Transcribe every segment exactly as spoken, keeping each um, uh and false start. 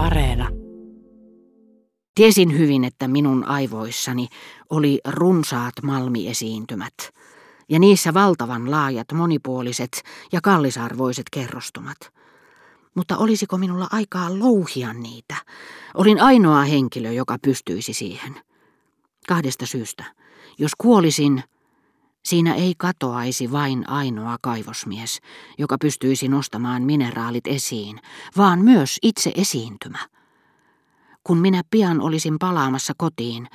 Areena. Tiesin hyvin, että minun aivoissani oli runsaat malmiesiintymät ja niissä valtavan laajat, monipuoliset ja kallisarvoiset kerrostumat. Mutta olisiko minulla aikaa louhia niitä? Olin ainoa henkilö, joka pystyisi siihen. Kahdesta syystä. Jos kuolisin, siinä ei katoaisi vain ainoa kaivosmies, joka pystyisi nostamaan mineraalit esiin, vaan myös itse esiintymä. Kun minä pian olisin palaamassa kotiin,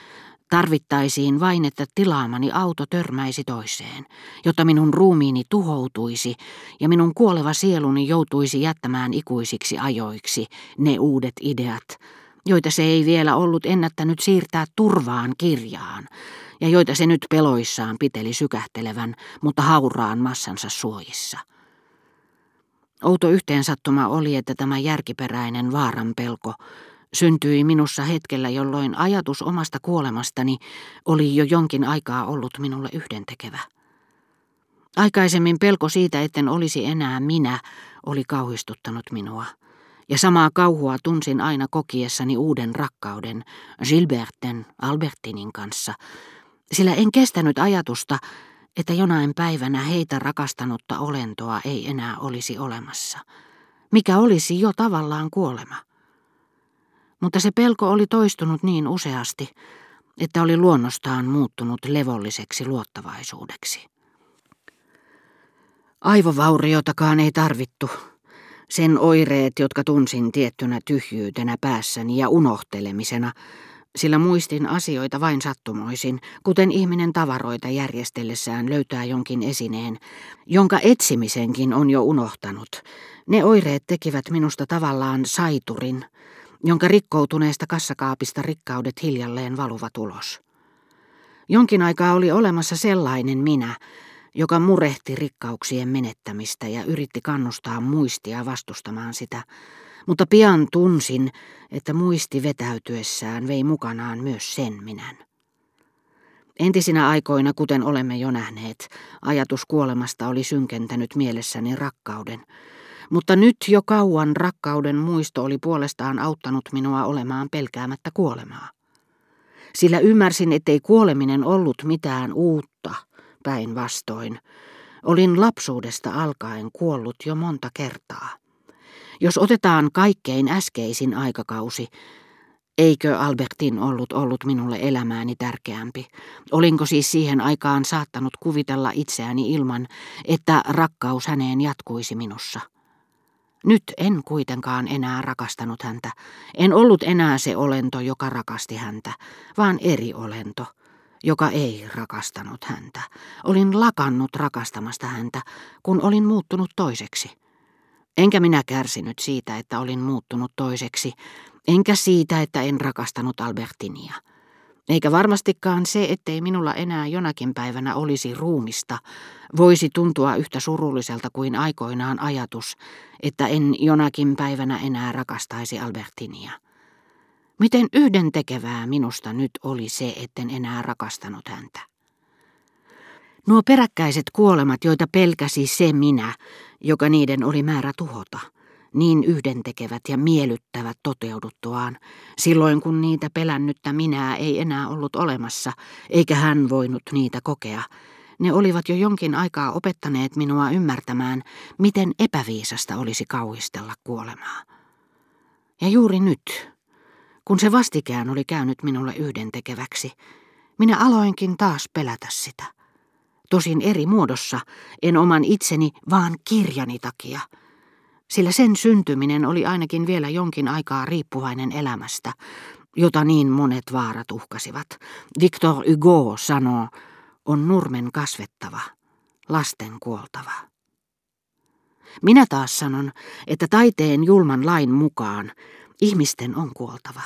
tarvittaisiin vain, että tilaamani auto törmäisi toiseen, jotta minun ruumiini tuhoutuisi ja minun kuoleva sieluni joutuisi jättämään ikuisiksi ajoiksi ne uudet ideat, joita se ei vielä ollut ennättänyt siirtää turvaan kirjaan ja joita se nyt peloissaan piteli sykähtelevän, mutta hauraan massansa suojissa. Outo yhteensattuma oli, että tämä järkiperäinen vaaranpelko syntyi minussa hetkellä, jolloin ajatus omasta kuolemastani oli jo jonkin aikaa ollut minulle yhdentekevä. Aikaisemmin pelko siitä, etten olisi enää minä, oli kauhistuttanut minua. Ja samaa kauhua tunsin aina kokiessani uuden rakkauden Gilberten Albertinin kanssa, sillä en kestänyt ajatusta, että jonain päivänä heitä rakastanutta olentoa ei enää olisi olemassa, mikä olisi jo tavallaan kuolema. Mutta se pelko oli toistunut niin useasti, että oli luonnostaan muuttunut levolliseksi luottavaisuudeksi. Aivovauriotakaan ei tarvittu. Sen oireet, jotka tunsin tiettynä tyhjyytenä päässäni ja unohtelemisena, sillä muistin asioita vain sattumoisin, kuten ihminen tavaroita järjestellessään löytää jonkin esineen, jonka etsimisenkin on jo unohtanut. Ne oireet tekivät minusta tavallaan saiturin, jonka rikkoutuneesta kassakaapista rikkaudet hiljalleen valuvat ulos. Jonkin aikaa oli olemassa sellainen minä, joka murehti rikkauksien menettämistä ja yritti kannustaa muistia vastustamaan sitä, mutta pian tunsin, että muisti vetäytyessään vei mukanaan myös sen minän. Entisinä aikoina, kuten olemme jo nähneet, ajatus kuolemasta oli synkentänyt mielessäni rakkauden, mutta nyt jo kauan rakkauden muisto oli puolestaan auttanut minua olemaan pelkäämättä kuolemaa. Sillä ymmärsin, ettei kuoleminen ollut mitään uutta. Päinvastoin, olin lapsuudesta alkaen kuollut jo monta kertaa. Jos otetaan kaikkein äskeisin aikakausi, eikö Albertin ollut ollut minulle elämääni tärkeämpi? Olinko siis siihen aikaan saattanut kuvitella itseäni ilman, että rakkaus häneen jatkuisi minussa? Nyt en kuitenkaan enää rakastanut häntä. En ollut enää se olento, joka rakasti häntä, vaan eri olento, joka ei rakastanut häntä. Olin lakannut rakastamasta häntä, kun olin muuttunut toiseksi. Enkä minä kärsinyt siitä, että olin muuttunut toiseksi, enkä siitä, että en rakastanut Albertinia. Eikä varmastikaan se, ettei minulla enää jonakin päivänä olisi ruumista, voisi tuntua yhtä surulliselta kuin aikoinaan ajatus, että en jonakin päivänä enää rakastaisi Albertinia. Miten yhdentekevää minusta nyt oli se, etten enää rakastanut häntä. Nuo peräkkäiset kuolemat, joita pelkäsi se minä, joka niiden oli määrä tuhota, niin yhdentekevät ja miellyttävät toteuduttuaan, silloin kun niitä pelännyttä minää ei enää ollut olemassa, eikä hän voinut niitä kokea. Ne olivat jo jonkin aikaa opettaneet minua ymmärtämään, miten epäviisasta olisi kauhistella kuolemaa. Ja juuri nyt, kun se vastikään oli käynyt minulle yhdentekeväksi, minä aloinkin taas pelätä sitä. Tosin eri muodossa, en oman itseni, vaan kirjani takia. Sillä sen syntyminen oli ainakin vielä jonkin aikaa riippuvainen elämästä, jota niin monet vaarat uhkasivat. Victor Hugo sanoo, on nurmen kasvettava, lasten kuoltava. Minä taas sanon, että taiteen julman lain mukaan ihmisten on kuoltava.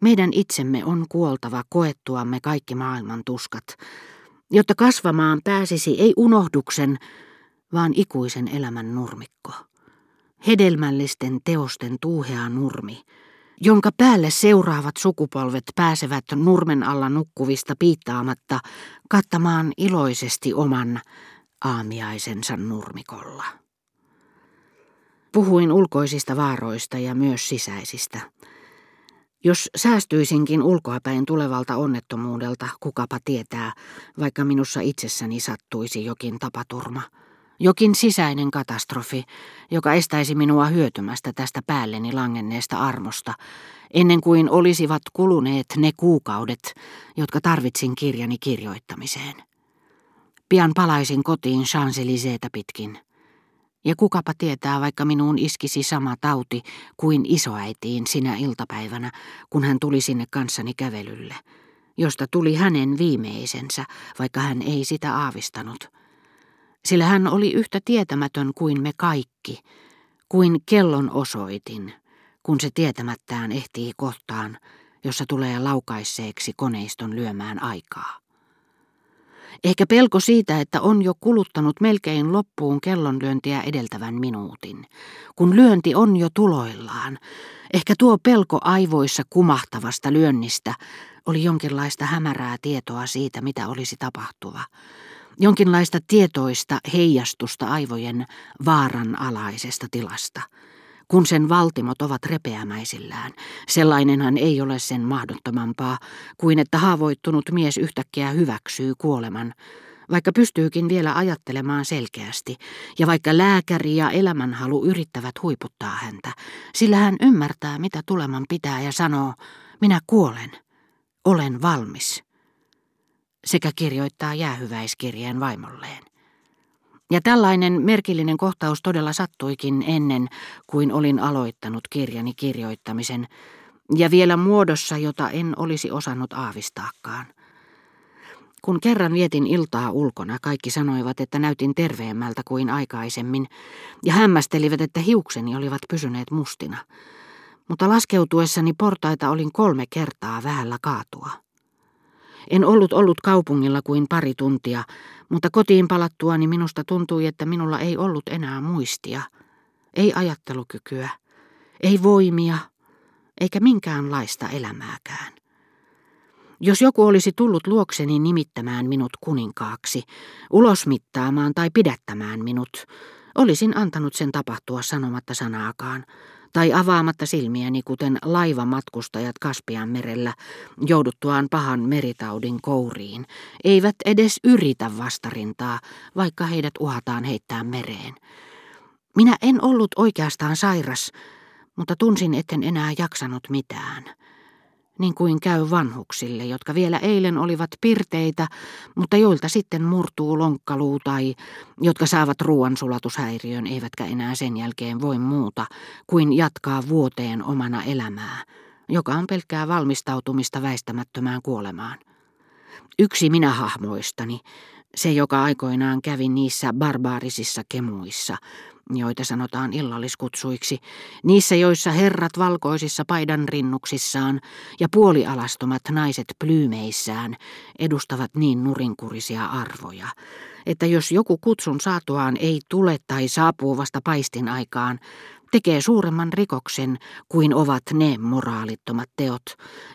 Meidän itsemme on kuoltava koettuamme kaikki maailman tuskat, jotta kasvamaan pääsisi ei unohduksen, vaan ikuisen elämän nurmikko. Hedelmällisten teosten tuuhea nurmi, jonka päälle seuraavat sukupolvet pääsevät nurmen alla nukkuvista piittaamatta kattamaan iloisesti oman aamiaisensa nurmikolla. Puhuin ulkoisista vaaroista ja myös sisäisistä. Jos säästyisinkin ulkoapäin tulevalta onnettomuudelta, kukapa tietää, vaikka minussa itsessäni sattuisi jokin tapaturma. Jokin sisäinen katastrofi, joka estäisi minua hyötymästä tästä päälleni langenneesta armosta, ennen kuin olisivat kuluneet ne kuukaudet, jotka tarvitsin kirjani kirjoittamiseen. Pian palaisin kotiin Champs-Élysées-tä pitkin. Ja kukapa tietää, vaikka minuun iskisi sama tauti kuin isoäitiin sinä iltapäivänä, kun hän tuli sinne kanssani kävelylle, josta tuli hänen viimeisensä, vaikka hän ei sitä aavistanut. Sillä hän oli yhtä tietämätön kuin me kaikki, kuin kellon osoitin, kun se tietämättään ehtii kohtaan, jossa tulee laukaisseeksi koneiston lyömään aikaa. Ehkä pelko siitä, että on jo kuluttanut melkein loppuun kellonlyöntiä edeltävän minuutin, kun lyönti on jo tuloillaan. Ehkä tuo pelko aivoissa kumahtavasta lyönnistä oli jonkinlaista hämärää tietoa siitä, mitä olisi tapahtuva. Jonkinlaista tietoista heijastusta aivojen vaaranalaisesta tilasta. Kun sen valtimot ovat repeämäisillään, sellainenhan ei ole sen mahdottomampaa kuin että haavoittunut mies yhtäkkiä hyväksyy kuoleman, vaikka pystyykin vielä ajattelemaan selkeästi ja vaikka lääkäri ja elämänhalu yrittävät huiputtaa häntä, sillä hän ymmärtää mitä tuleman pitää ja sanoo, minä kuolen, olen valmis, sekä kirjoittaa jäähyväiskirjeen vaimolleen. Ja tällainen merkillinen kohtaus todella sattuikin ennen kuin olin aloittanut kirjani kirjoittamisen, ja vielä muodossa, jota en olisi osannut aavistaakaan. Kun kerran vietin iltaa ulkona, kaikki sanoivat, että näytin terveemmältä kuin aikaisemmin, ja hämmästelivät, että hiukseni olivat pysyneet mustina. Mutta laskeutuessani portaita olin kolme kertaa vähällä kaatua. En ollut ollut kaupungilla kuin pari tuntia, mutta kotiin palattuani minusta tuntui, että minulla ei ollut enää muistia, ei ajattelukykyä, ei voimia, eikä minkäänlaista elämääkään. Jos joku olisi tullut luokseni nimittämään minut kuninkaaksi, ulosmittaamaan tai pidättämään minut, olisin antanut sen tapahtua sanomatta sanaakaan, tai avaamatta silmiäni, kuten laivamatkustajat Kaspian merellä, jouduttuaan pahan meritaudin kouriin, eivät edes yritä vastarintaa, vaikka heidät uhataan heittää mereen. Minä en ollut oikeastaan sairas, mutta tunsin, etten enää jaksanut mitään. Niin kuin käy vanhuksille, jotka vielä eilen olivat pirteitä, mutta joilta sitten murtuu lonkkaluu tai jotka saavat ruoansulatushäiriön eivätkä enää sen jälkeen voi muuta kuin jatkaa vuoteen omana elämää, joka on pelkkää valmistautumista väistämättömään kuolemaan. Yksi minä hahmoistani, se joka aikoinaan kävi niissä barbaarisissa kemuissa, joita sanotaan illalliskutsuiksi, niissä joissa herrat valkoisissa paidan rinnuksissaan ja puolialastomat naiset plyymeissään edustavat niin nurinkurisia arvoja, että jos joku kutsun saatuaan ei tule tai saapuu vasta paistin aikaan, tekee suuremman rikoksen kuin ovat ne moraalittomat teot,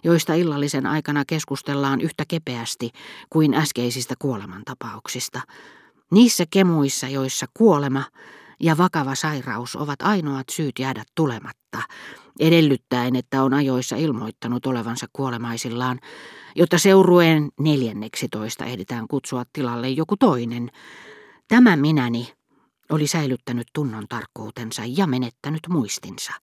joista illallisen aikana keskustellaan yhtä kepeästi kuin äskeisistä kuolemantapauksista. Niissä kemuissa, joissa kuolema ja vakava sairaus ovat ainoat syyt jäädä tulematta, edellyttäen, että on ajoissa ilmoittanut olevansa kuolemaisillaan, jotta seurueen neljänneksi toista ehditään kutsua tilalle joku toinen. Tämä minäni oli säilyttänyt tunnon tarkkuutensa ja menettänyt muistinsa.